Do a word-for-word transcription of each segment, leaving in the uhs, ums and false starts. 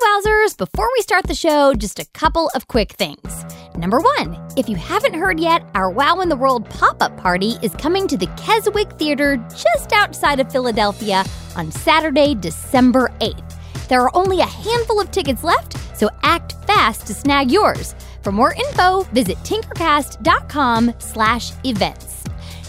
wowzers, before we start the show, just a couple of quick things. Number one, if you haven't heard yet, our Wow in the World pop-up party is coming to the Keswick Theater just outside of Philadelphia on Saturday, December eighth. There are only a handful of tickets left, so act fast to snag yours. For more info, visit tinkercast.com slash events.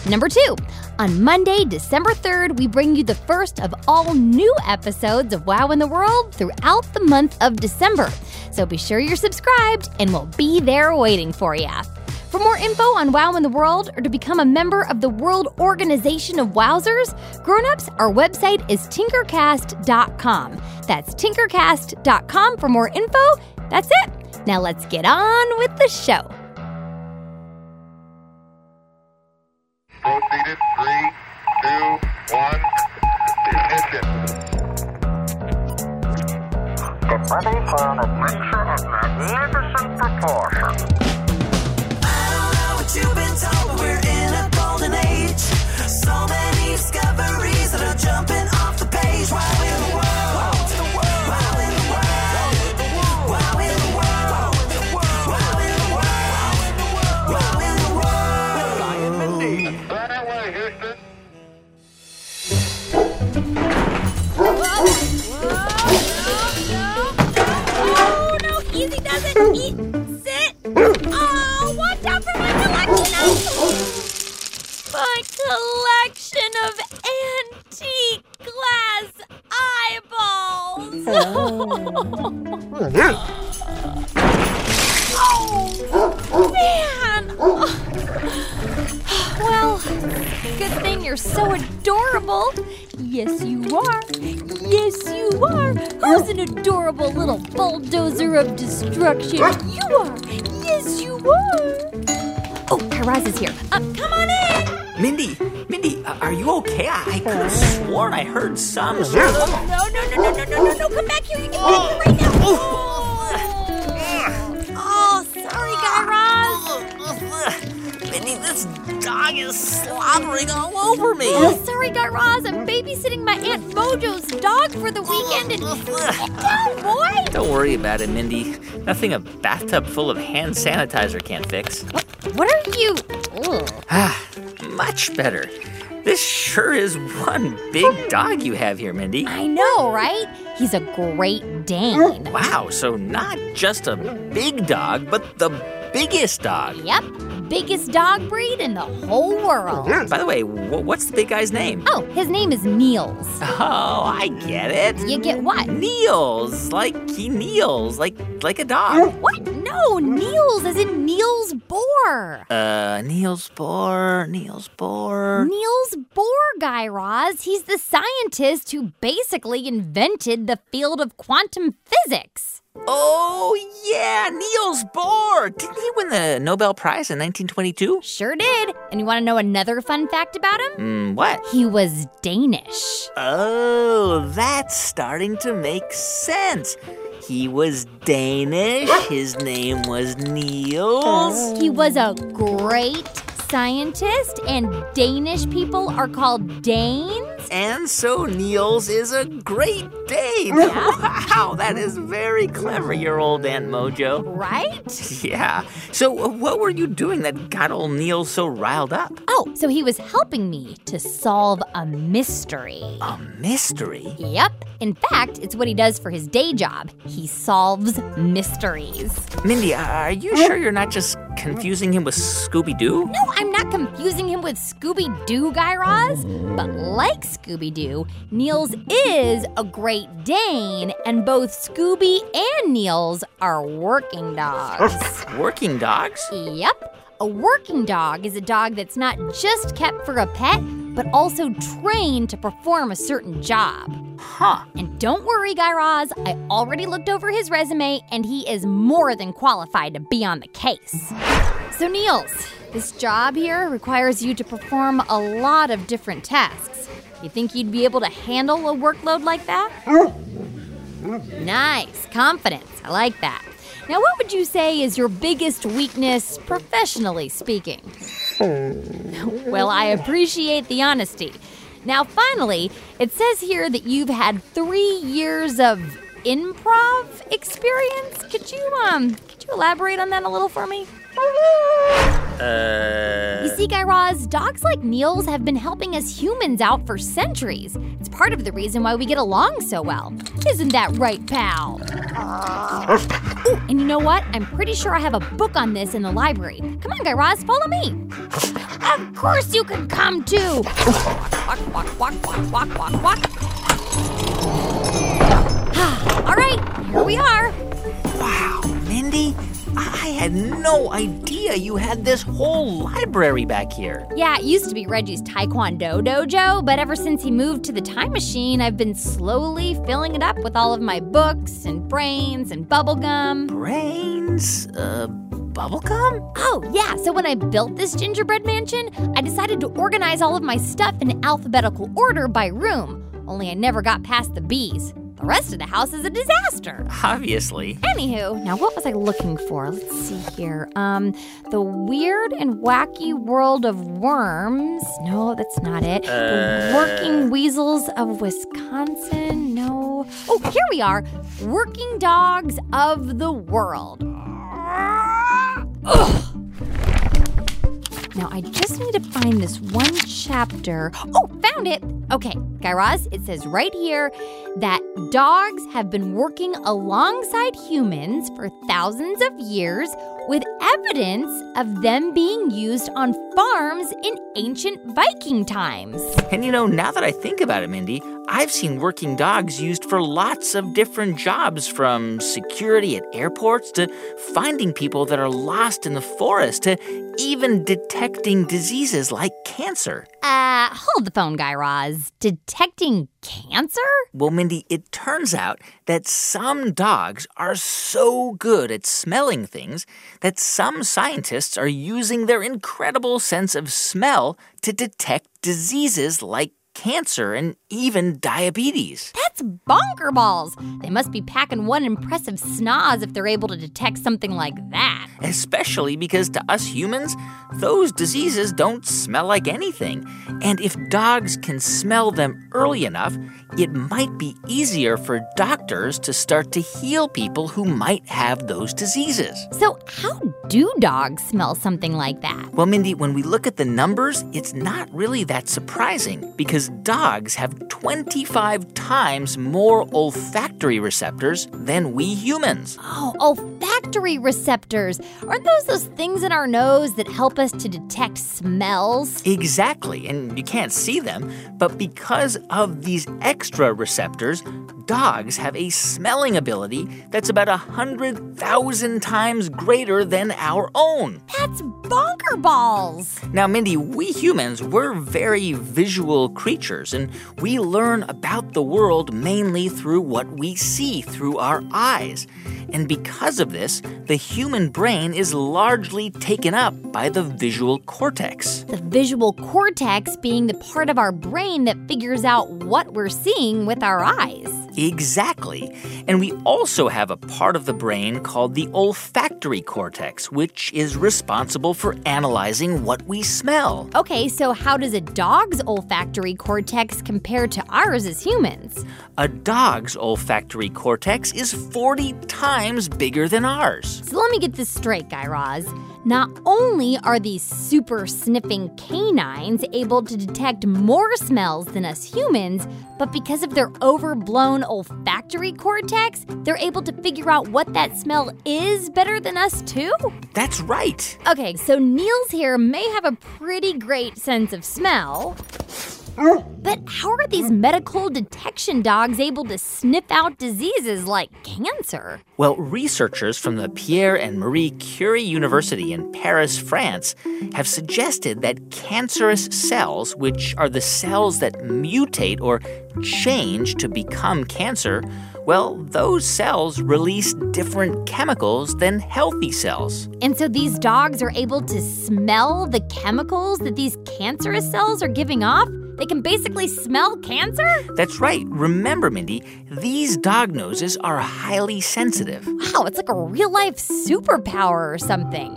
Number two, on Monday, December third, we bring you the first of all new episodes of Wow in the World throughout the month of December. So be sure you're subscribed, and we'll be there waiting for you. For more info on Wow in the World or to become a member of the World Organization of Wowzers, grown-ups, our website is tinkercast dot com. That's tinkercast dot com for more info. That's it. Now let's get on with the show. Proceeded, three, two, one, ignition. Get ready for an adventure of magnificent proportion. I don't know what you've been told, we're in a golden age. So many discoveries that are jumping off the page while we're eat, sit. Oh, watch out for my collection of... My collection of antique glass eyeballs. Oh, man. Oh. Well, good thing you're so adorable. Yes, you are. Yes, you are. Who's an adorable little bulldozer of destruction? You are. Yes, you are. Oh, Guy Raz is here. Uh, come on in. Mindy, Mindy, uh, are you okay? I, I could have sworn I heard some. Oh, no, no, no, no, no, no, no, no. Come back here. You can oh. Back here right now. Oh, oh sorry, Guy Raz. Mindy, this dog is slobbering all over me. Oh, sorry, Guy Raz. I'm babysitting my Aunt Mojo's dog for the weekend. And get down, boy. Don't worry about it, Mindy. Nothing a bathtub full of hand sanitizer can't fix. What, what are you? Ah, much better. This sure is one big dog you have here, Mindy. I know, right? He's a Great Dane. Wow, so not just a big dog, but the biggest dog. Yep. Biggest dog breed in the whole world. By the way, w- what's the big guy's name? Oh, his name is Niels. Oh, I get it. You get what? Niels, like he kneels, like like a dog. What? No, Niels, as in Niels Bohr. Uh, Niels Bohr, Niels Bohr. Niels Bohr, Guy Raz. He's the scientist who basically invented the field of quantum physics. Oh, yeah, Niels Bohr. Didn't he win the Nobel Prize in nineteen twenty-two? Sure did. And you want to know another fun fact about him? Mm, what? He was Danish. Oh, that's starting to make sense. He was Danish. His name was Niels. He was a great scientist, and Danish people are called Danes. And so Niels is a Great Dane. Yeah. Wow, that is very clever, your old Aunt Mojo. Right? Yeah. So uh, what were you doing that got old Niels so riled up? Oh, so he was helping me to solve a mystery. A mystery? Yep. In fact, it's what he does for his day job. He solves mysteries. Mindy, are you sure you're not just confusing him with Scooby-Doo? No, I'm not confusing him with Scooby-Doo, Guy Raz. But like Scooby-Doo, Niels is a Great Dane, and both Scooby and Niels are working dogs. Working dogs? Yep. A working dog is a dog that's not just kept for a pet, but also trained to perform a certain job. Huh. And don't worry, Guy Raz. I already looked over his resume, and he is more than qualified to be on the case. So, Niels, this job here requires you to perform a lot of different tasks. You think you'd be able to handle a workload like that? Nice. Confidence. I like that. Now, what would you say is your biggest weakness, professionally speaking? Well, I appreciate the honesty. Now, finally, it says here that you've had three years of improv experience? Could you um, could you elaborate on that a little for me? Uh... You see, Guy Raz, dogs like Niels have been helping us humans out for centuries. It's part of the reason why we get along so well. Isn't that right, pal? Uh... Ooh, and you know what? I'm pretty sure I have a book on this in the library. Come on, Guy Raz, follow me. Of course you can come, too. Walk, walk, walk, walk, walk, walk, walk. All right, here we are. Wow, Mindy. I had no idea you had this whole library back here. Yeah, it used to be Reggie's Taekwondo dojo, but ever since he moved to the time machine, I've been slowly filling it up with all of my books and brains and bubblegum. Brains? Uh, bubblegum? Oh, yeah. So when I built this gingerbread mansion, I decided to organize all of my stuff in alphabetical order by room, only I never got past the B's. The rest of the house is a disaster. Obviously. Anywho, now what was I looking for? Let's see here. Um, the weird and wacky world of worms. No, that's not it. Uh... The working weasels of Wisconsin. No. Oh, here we are. Working dogs of the world. Ugh. Now, I just need to find this one chapter. Oh, found it. Okay, Guy Raz, it says right here that dogs have been working alongside humans for thousands of years with evidence of them being used on farms in ancient Viking times. And, you know, now that I think about it, Mindy, I've seen working dogs used for lots of different jobs, from security at airports to finding people that are lost in the forest to even detecting diseases like cancer. Uh, hold the phone, Guy Raz. Detecting cancer? Well, Mindy, it turns out that some dogs are so good at smelling things that some scientists are using their incredible sense of smell to detect diseases like cancer and even diabetes. That's bonker balls. They must be packing one impressive snaz if they're able to detect something like that. Especially because to us humans, those diseases don't smell like anything. And if dogs can smell them early enough, it might be easier for doctors to start to heal people who might have those diseases. So how do dogs smell something like that? Well, Mindy, when we look at the numbers, it's not really that surprising because dogs have twenty-five times more olfactory receptors than we humans. Oh, olfactory receptors. Aren't those those things in our nose that help us to detect smells? Exactly, and you can't see them, but because of these extra receptors, dogs have a smelling ability that's about one hundred thousand times greater than our own. That's bonker balls. Now, Mindy, we humans, we're very visual creatures, and we learn about the world mainly through what we see, through our eyes. And because of this, the human brain is largely taken up by the visual cortex. The visual cortex being the part of our brain that figures out what we're seeing with our eyes. Exactly. And we also have a part of the brain called the olfactory cortex, which is responsible for analyzing what we smell. Okay, so how does a dog's olfactory cortex compare to ours as humans? A dog's olfactory cortex is forty times bigger than ours. So let me get this straight, Guy Raz. Not only are these super sniffing canines able to detect more smells than us humans, but because of their overblown olfactory cortex, they're able to figure out what that smell is better than us, too? That's right. Okay, so Niels here may have a pretty great sense of smell. But how are these medical detection dogs able to sniff out diseases like cancer? Well, researchers from the Pierre and Marie Curie University in Paris, France, have suggested that cancerous cells, which are the cells that mutate or change to become cancer, well, those cells release different chemicals than healthy cells. And so these dogs are able to smell the chemicals that these cancerous cells are giving off? They can basically smell cancer? That's right. Remember, Mindy, these dog noses are highly sensitive. Wow, it's like a real-life superpower or something.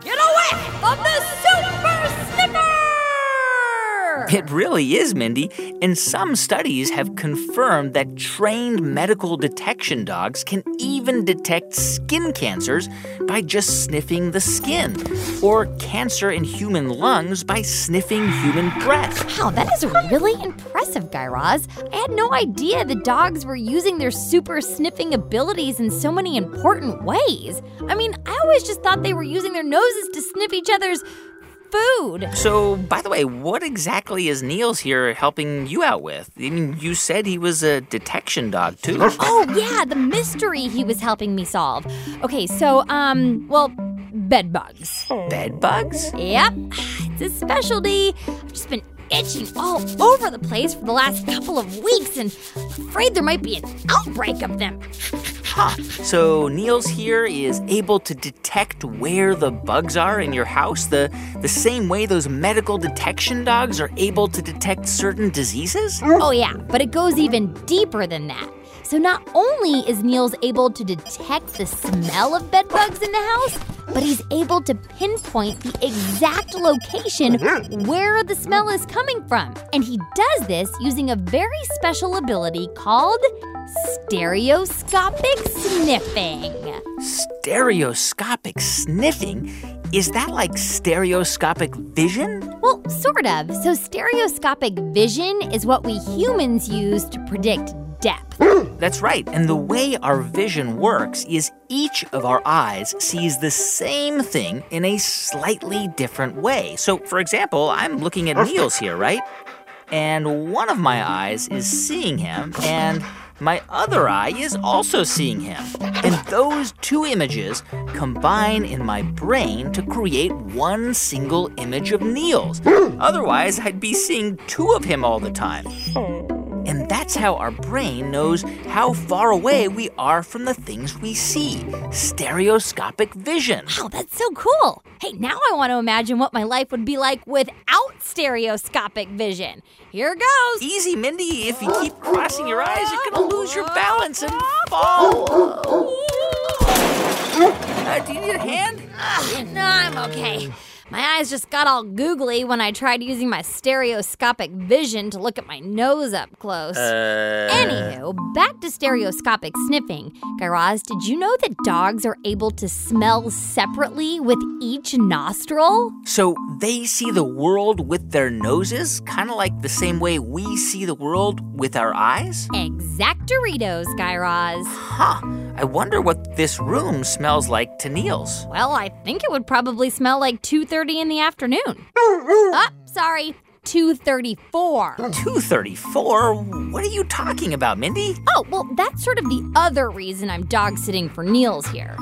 Get away from the super sniffer! sure. It really is, Mindy. And some studies have confirmed that trained medical detection dogs can even detect skin cancers by just sniffing the skin, or cancer in human lungs by sniffing human breath. Wow, that is really impressive, Guy Raz. I had no idea the dogs were using their super sniffing abilities in so many important ways. I mean, I always just thought they were using their noses to sniff each other's food. So, by the way, what exactly is Niels here helping you out with? I mean, you said he was a detection dog, too. Oh, yeah, the mystery he was helping me solve. Okay, so, um, well, bed bugs. Bed bugs? Yep, it's his specialty. I've just been itching all over the place for the last couple of weeks, and I'm afraid there might be an outbreak of them. Huh. So Niels here is able to detect where the bugs are in your house the, the same way those medical detection dogs are able to detect certain diseases? Oh, yeah, but it goes even deeper than that. So not only is Niels able to detect the smell of bed bugs in the house, but he's able to pinpoint the exact location where the smell is coming from. And he does this using a very special ability called stereoscopic sniffing. Stereoscopic sniffing? Is that like stereoscopic vision? Well, sort of. So stereoscopic vision is what we humans use to predict depth. That's right. And the way our vision works is each of our eyes sees the same thing in a slightly different way. So, for example, I'm looking at Niels here, right? And one of my eyes is seeing him, and my other eye is also seeing him. And those two images combine in my brain to create one single image of Niels. Otherwise, I'd be seeing two of him all the time. And that's how our brain knows how far away we are from the things we see. Stereoscopic vision. Wow, that's so cool. Hey, now I want to imagine what my life would be like without stereoscopic vision. Here goes. Easy, Mindy. If you keep crossing your eyes, you're going to lose your balance and fall. Uh, do you need a hand? Uh, no, I'm okay. My eyes just got all googly when I tried using my stereoscopic vision to look at my nose up close. Uh... Anywho, back to stereoscopic sniffing. Guy Raz, did you know that dogs are able to smell separately with each nostril? So they see the world with their noses, kind of like the same way we see the world with our eyes? Exactoritos, Guy Raz. Huh. I wonder what this room smells like to Niels. Well, I think it would probably smell like two thirty in the afternoon. Oh, sorry, two thirty-four. two thirty-four? What are you talking about, Mindy? Oh, well, that's sort of the other reason I'm dog-sitting for Niels here.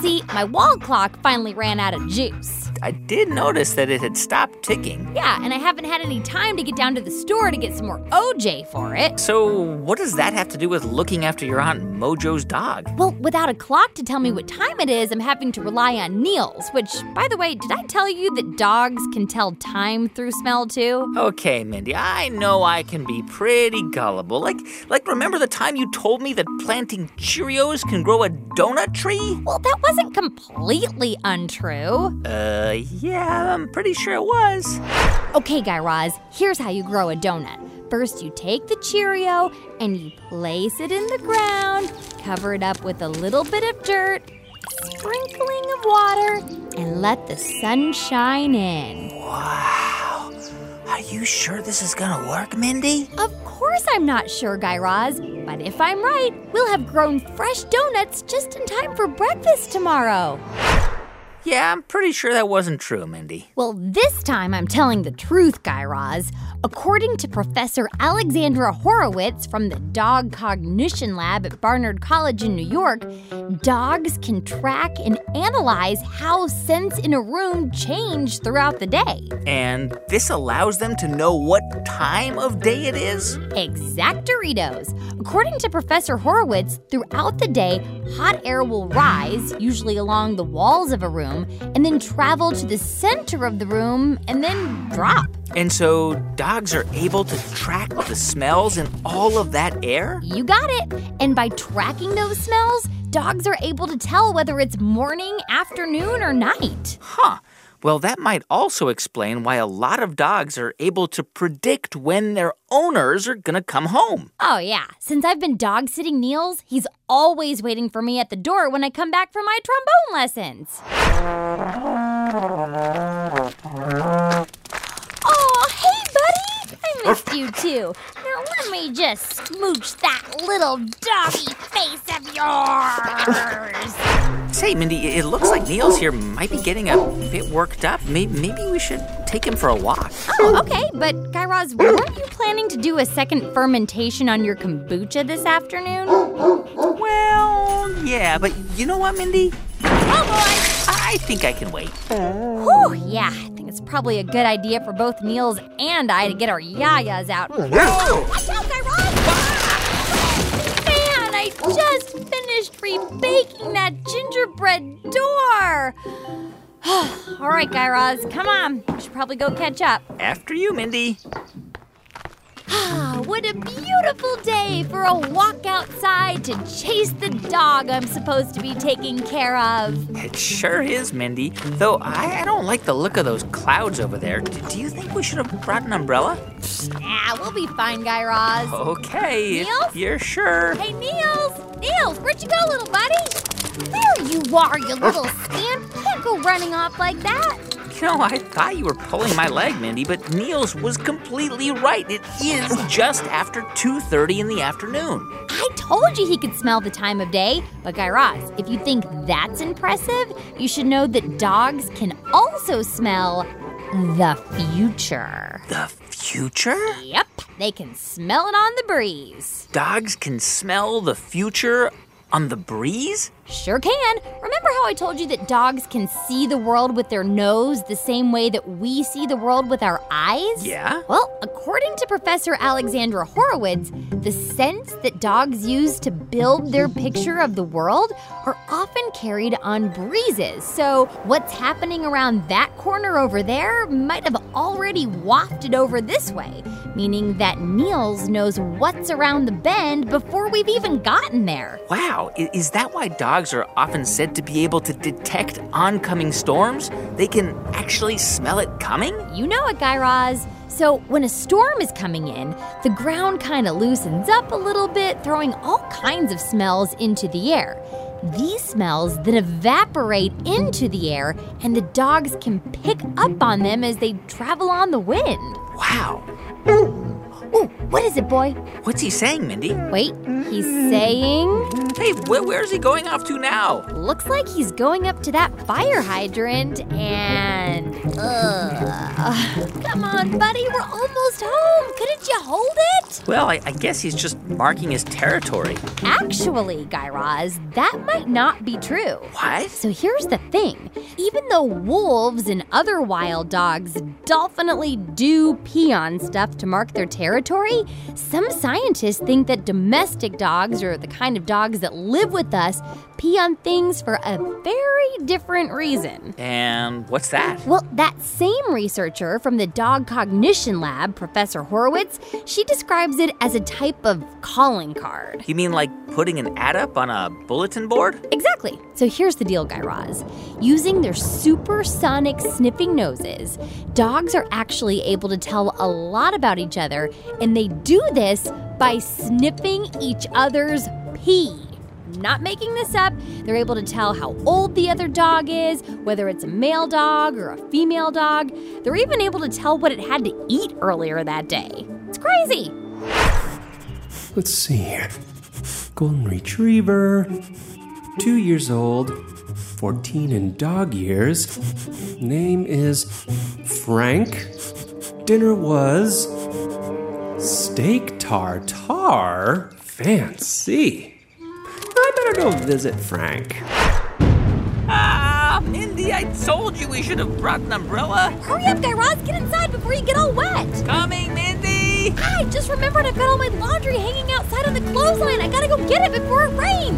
See, my wall clock finally ran out of juice. I did notice that it had stopped ticking. Yeah, and I haven't had any time to get down to the store to get some more O J for it. So what does that have to do with looking after your Aunt Mojo's dog? Well, without a clock to tell me what time it is, I'm having to rely on Niels, which, by the way, did I tell you that dogs can tell time through smell, too? Okay, Mindy, I know I can be pretty gullible. Like, like remember the time you told me that planting Cheerios can grow a donut tree? Well, that wasn't completely untrue. Uh... Uh, yeah, I'm pretty sure it was. Okay, Guy Raz, here's how you grow a donut. First, you take the Cheerio and you place it in the ground, cover it up with a little bit of dirt, sprinkling of water, and let the sun shine in. Wow. Are you sure this is going to work, Mindy? Of course I'm not sure, Guy Raz. But if I'm right, we'll have grown fresh donuts just in time for breakfast tomorrow. Yeah, I'm pretty sure that wasn't true, Mindy. Well, this time I'm telling the truth, Guy Raz. According to Professor Alexandra Horowitz from the Dog Cognition Lab at Barnard College in New York, dogs can track and analyze how scents in a room change throughout the day. And this allows them to know what time of day it is? Exactoritos. According to Professor Horowitz, throughout the day, hot air will rise, usually along the walls of a room, and then travel to the center of the room and then drop. And so dogs are able to track the smells in all of that air? You got it. And by tracking those smells, dogs are able to tell whether it's morning, afternoon, or night. Huh. Well, that might also explain why a lot of dogs are able to predict when their owners are going to come home. Oh, yeah. Since I've been dog-sitting Niels, he's always waiting for me at the door when I come back from my trombone lessons. Oh, hey, buddy. I missed you, too. Now let me just smooch that little doggy face of yours. Say, Mindy, it looks like Niels here might be getting a bit worked up. Maybe we should take him for a walk. Oh, okay. But, Guy Raz, weren't you planning to do a second fermentation on your kombucha this afternoon? Well, yeah, but you know what, Mindy? Oh, boy! I think I can wait. Whew, yeah. I think it's probably a good idea for both Niels and I to get our yayas out. Oh, watch out, Guy Raz! Man, I just finished rebaking that gingerbread door. All right, Guy Raz, come on. We should probably go catch up. After you, Mindy. Ah, what a beautiful day for a walk outside to chase the dog I'm supposed to be taking care of. It sure is, Mindy. Though I, I don't like the look of those clouds over there. Do, do you think we should have brought an umbrella? Ah, we'll be fine, Guy Raz. Okay, Niels? You're sure. Hey, Niels! Niels, where'd you go, little buddy? There you are, you little scamp. Can't go running off like that. You know, I thought you were pulling my leg, Mindy, but Niels was completely right. It is just after two thirty in the afternoon. I told you he could smell the time of day. But, Guy Raz, if you think that's impressive, you should know that dogs can also smell the future. The future? Yep. They can smell it on the breeze. Dogs can smell the future on the breeze? Sure can. Remember how I told you that dogs can see the world with their nose the same way that we see the world with our eyes? Yeah. Well, according to Professor Alexandra Horowitz, the scents that dogs use to build their picture of the world are often carried on breezes. So what's happening around that corner over there might have already wafted over this way, meaning that Niels knows what's around the bend before we've even gotten there. Wow. Is that why dogs... Dogs are often said to be able to detect oncoming storms? They can actually smell it coming? You know it, Guy Raz. So when a storm is coming in, the ground kind of loosens up a little bit, throwing all kinds of smells into the air. These smells then evaporate into the air, and the dogs can pick up on them as they travel on the wind. Wow. Ooh, what is it, boy? What's he saying, Mindy? Wait, he's saying... Hey, wh- where's he going off to now? Looks like he's going up to that fire hydrant and... Ugh. Come on, buddy, we're almost home. Couldn't you hold it? Well, I, I guess he's just marking his territory. Actually, Guy Raz, that might not be true. What? So here's the thing. Even though wolves and other wild dogs definitely do pee on stuff to mark their territory, some scientists think that domestic dogs, or the kind of dogs that live with us, pee on things for a very different reason. And what's that? Well, that same researcher from the Dog Cognition Lab, Professor Horowitz, she describes it as a type of calling card. You mean like putting an ad up on a bulletin board? Exactly. So here's the deal, Guy Raz. Using their supersonic sniffing noses, dogs are actually able to tell a lot about each other, and they do this by sniffing each other's pee. Not making this up. They're able to tell how old the other dog is, whether it's a male dog or a female dog. They're even able to tell what it had to eat earlier that day. It's crazy. Let's see here. Golden Retriever, two years old, fourteen in dog years. Name is Frank. Dinner was steak tartare. Fancy. I better go visit Frank. Ah, Mindy, I told you we should have brought an umbrella. Hurry up, Guy Raz. Get inside before you get all wet. Coming, Mindy. I just remembered I've got all my laundry hanging outside on the clothesline. I gotta go get it before it rains.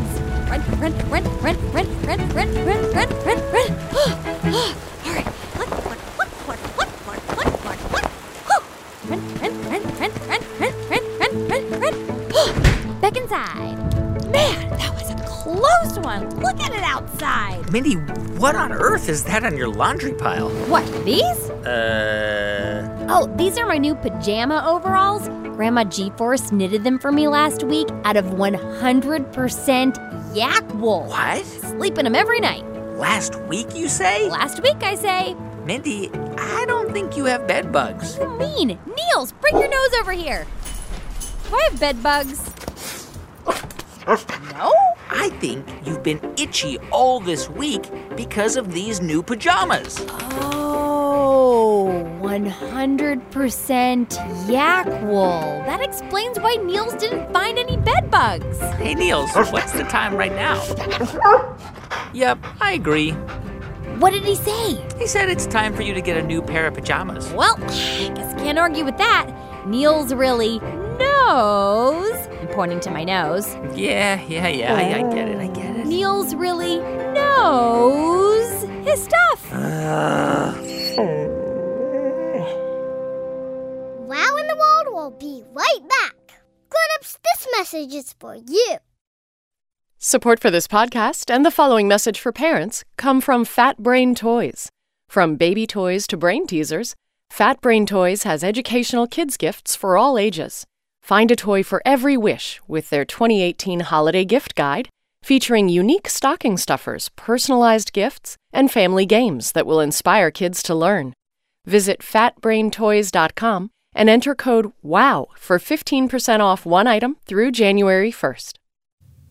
Run, run, run, run, run, run, run, run, run, run, run. All right. One, one, one, one, one, one, one, one, one. Run, run, run, run, run, run, run, run, run, run. Back inside. Man, that was a close one. Look at it outside. Mindy, what on earth is that on your laundry pile? What, these? Uh... Oh, these are my new pajama overalls. Grandma G-Force knitted them for me last week out of one hundred percent yak wool. What? Sleep in them every night. Last week, you say? Last week, I say. Mindy, I don't think you have bed bugs. What do you mean? Niels, bring your nose over here. Do I have bed bugs? No? I think you've been itchy all this week because of these new pajamas. Oh, one hundred percent yak wool. That explains why Niels didn't find any bed bugs. Hey, Niels, what's the time right now? Yep, I agree. What did he say? He said it's time for you to get a new pair of pajamas. Well, I guess can't argue with that. Niels really knows. I'm pointing to my nose. Yeah, yeah, yeah. I, I get it. I get it. Niels really knows his stuff. Uh... Wow in the World will be right back. Grown-ups, this message is for you. Support for this podcast and the following message for parents come from Fat Brain Toys. From baby toys to brain teasers, Fat Brain Toys has educational kids' gifts for all ages. Find a toy for every wish with their twenty eighteen Holiday Gift Guide, featuring unique stocking stuffers, personalized gifts, and family games that will inspire kids to learn. Visit fat brain toys dot com and enter code WOW for fifteen percent off one item through January first.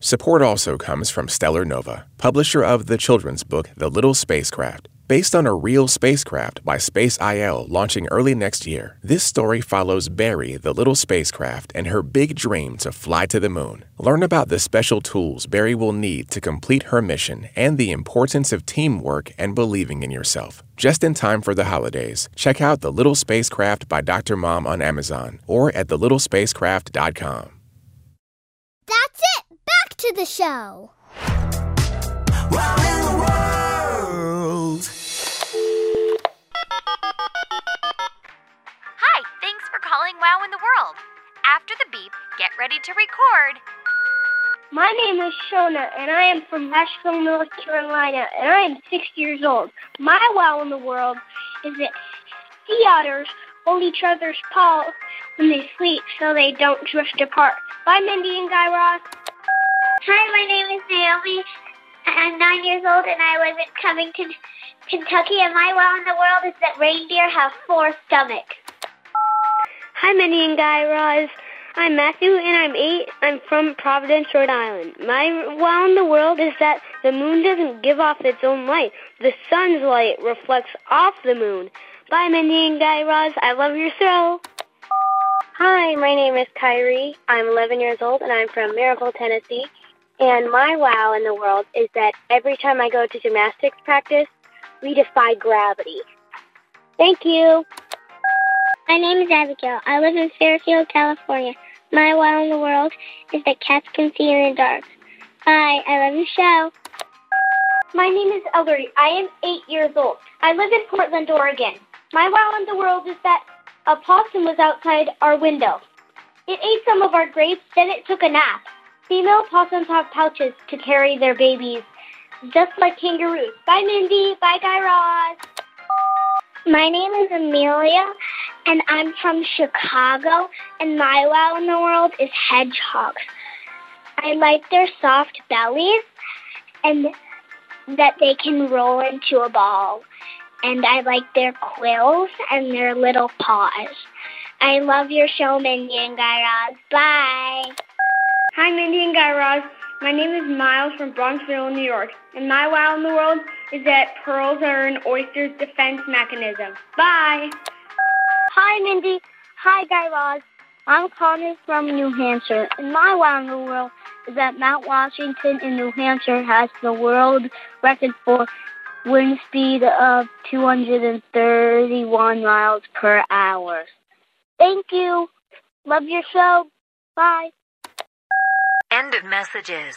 Support also comes from Stellar Nova, publisher of the children's book The Little Spacecraft. Based on a real spacecraft by Space I L launching early next year, this story follows Barry, the little spacecraft, and her big dream to fly to the moon. Learn about the special tools Barry will need to complete her mission and the importance of teamwork and believing in yourself. Just in time for the holidays, check out The Little Spacecraft by Doctor Mom on Amazon or at the little spacecraft dot com. That's it! Back to the show. Wow in the World. Hi, thanks for calling Wow in the World. After the beep, get ready to record. My name is Shona, and I am from Asheville, North Carolina, and I am six years old. My wow in the world is that sea otters hold each other's paw when they sleep so they don't drift apart. Bye, Mindy and Guy Raz. Hi, my name is Naomi. I'm nine years old, and I live in Covington, Kentucky, and my wow in the world is that reindeer have four stomachs. Hi, Mindy and Guy Raz. I'm Matthew, and I'm eight. I'm from Providence, Rhode Island. My wow in the world is that the moon doesn't give off its own light. The sun's light reflects off the moon. Bye, Mindy and Guy Raz. I love your show. Hi, my name is Kyrie. I'm eleven years old, and I'm from Maryville, Tennessee. And my wow in the world is that every time I go to gymnastics practice, we defy gravity. Thank you. My name is Abigail. I live in Fairfield, California. My wow in the world is that cats can see in the dark. Bye. I love your show. My name is Ellery. I am eight years old. I live in Portland, Oregon. My wow in the world is that a possum was outside our window. It ate some of our grapes, then it took a nap. Female possums have pouches to carry their babies, just like kangaroos. Bye, Mindy. Bye, Guy Raz. My name is Amelia, and I'm from Chicago, and my wow in the world is hedgehogs. I like their soft bellies and that they can roll into a ball. And I like their quills and their little paws. I love your show, Mindy and Guy Raz. Bye. Hi, Mindy and Guy Raz. My name is Miles from Bronxville, New York, and my wow in the world is that pearls are an oyster's defense mechanism. Bye. Hi, Mindy. Hi, Guy Raz. I'm Connor from New Hampshire, and my wow in the world is that Mount Washington in New Hampshire has the world record for wind speed of two hundred thirty-one miles per hour. Thank you. Love your show. Bye. End of messages.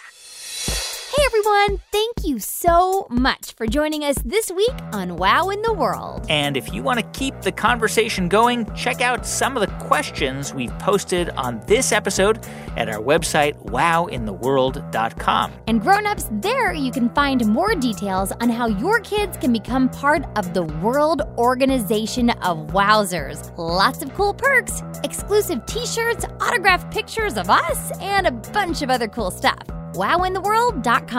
Hey, everyone. Thank you so much for joining us this week on Wow in the World. And if you want to keep the conversation going, check out some of the questions we've posted on this episode at our website, wow in the world dot com. And grown-ups, there you can find more details on how your kids can become part of the World Organization of Wowzers. Lots of cool perks, exclusive T-shirts, autographed pictures of us, and a bunch of other cool stuff. wow in the world dot com.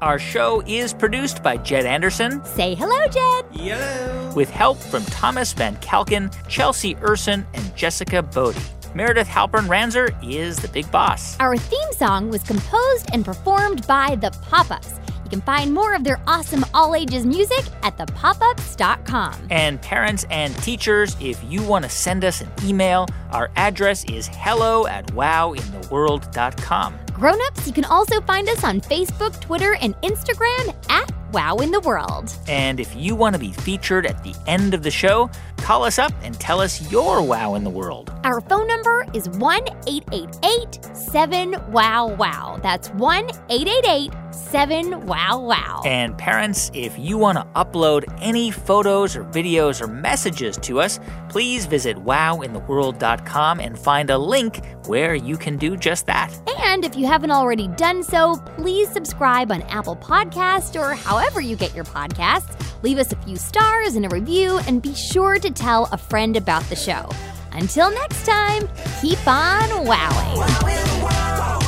Our show is produced by Jed Anderson. Say hello, Jed. Hello. With help from Thomas Van Kalken, Chelsea Urson, and Jessica Bodie. Meredith Halpern-Ranzer is the big boss. Our theme song was composed and performed by The Pop-Ups. You can find more of their awesome all-ages music at the pop ups dot com. And parents and teachers, if you want to send us an email, our address is hello at wow in the world dot com. Grown-ups, you can also find us on Facebook, Twitter, and Instagram at Wow in the World. And if you want to be featured at the end of the show, call us up and tell us your wow in the world. Our phone number is one eight eight eight seven wow wow. That's one eight eight eight seven wow wow. And parents, if you want to upload any photos or videos or messages to us, please visit wow in the world dot com and find a link where you can do just that. And if you haven't already done so, please subscribe on Apple Podcasts or however However you get your podcasts. Leave us a few stars and a review, and be sure to tell a friend about the show. Until next time, keep on wowing. Wow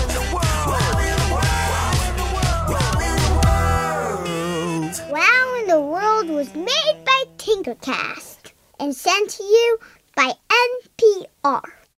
in the World was made by Tinkercast and sent to you by N P R.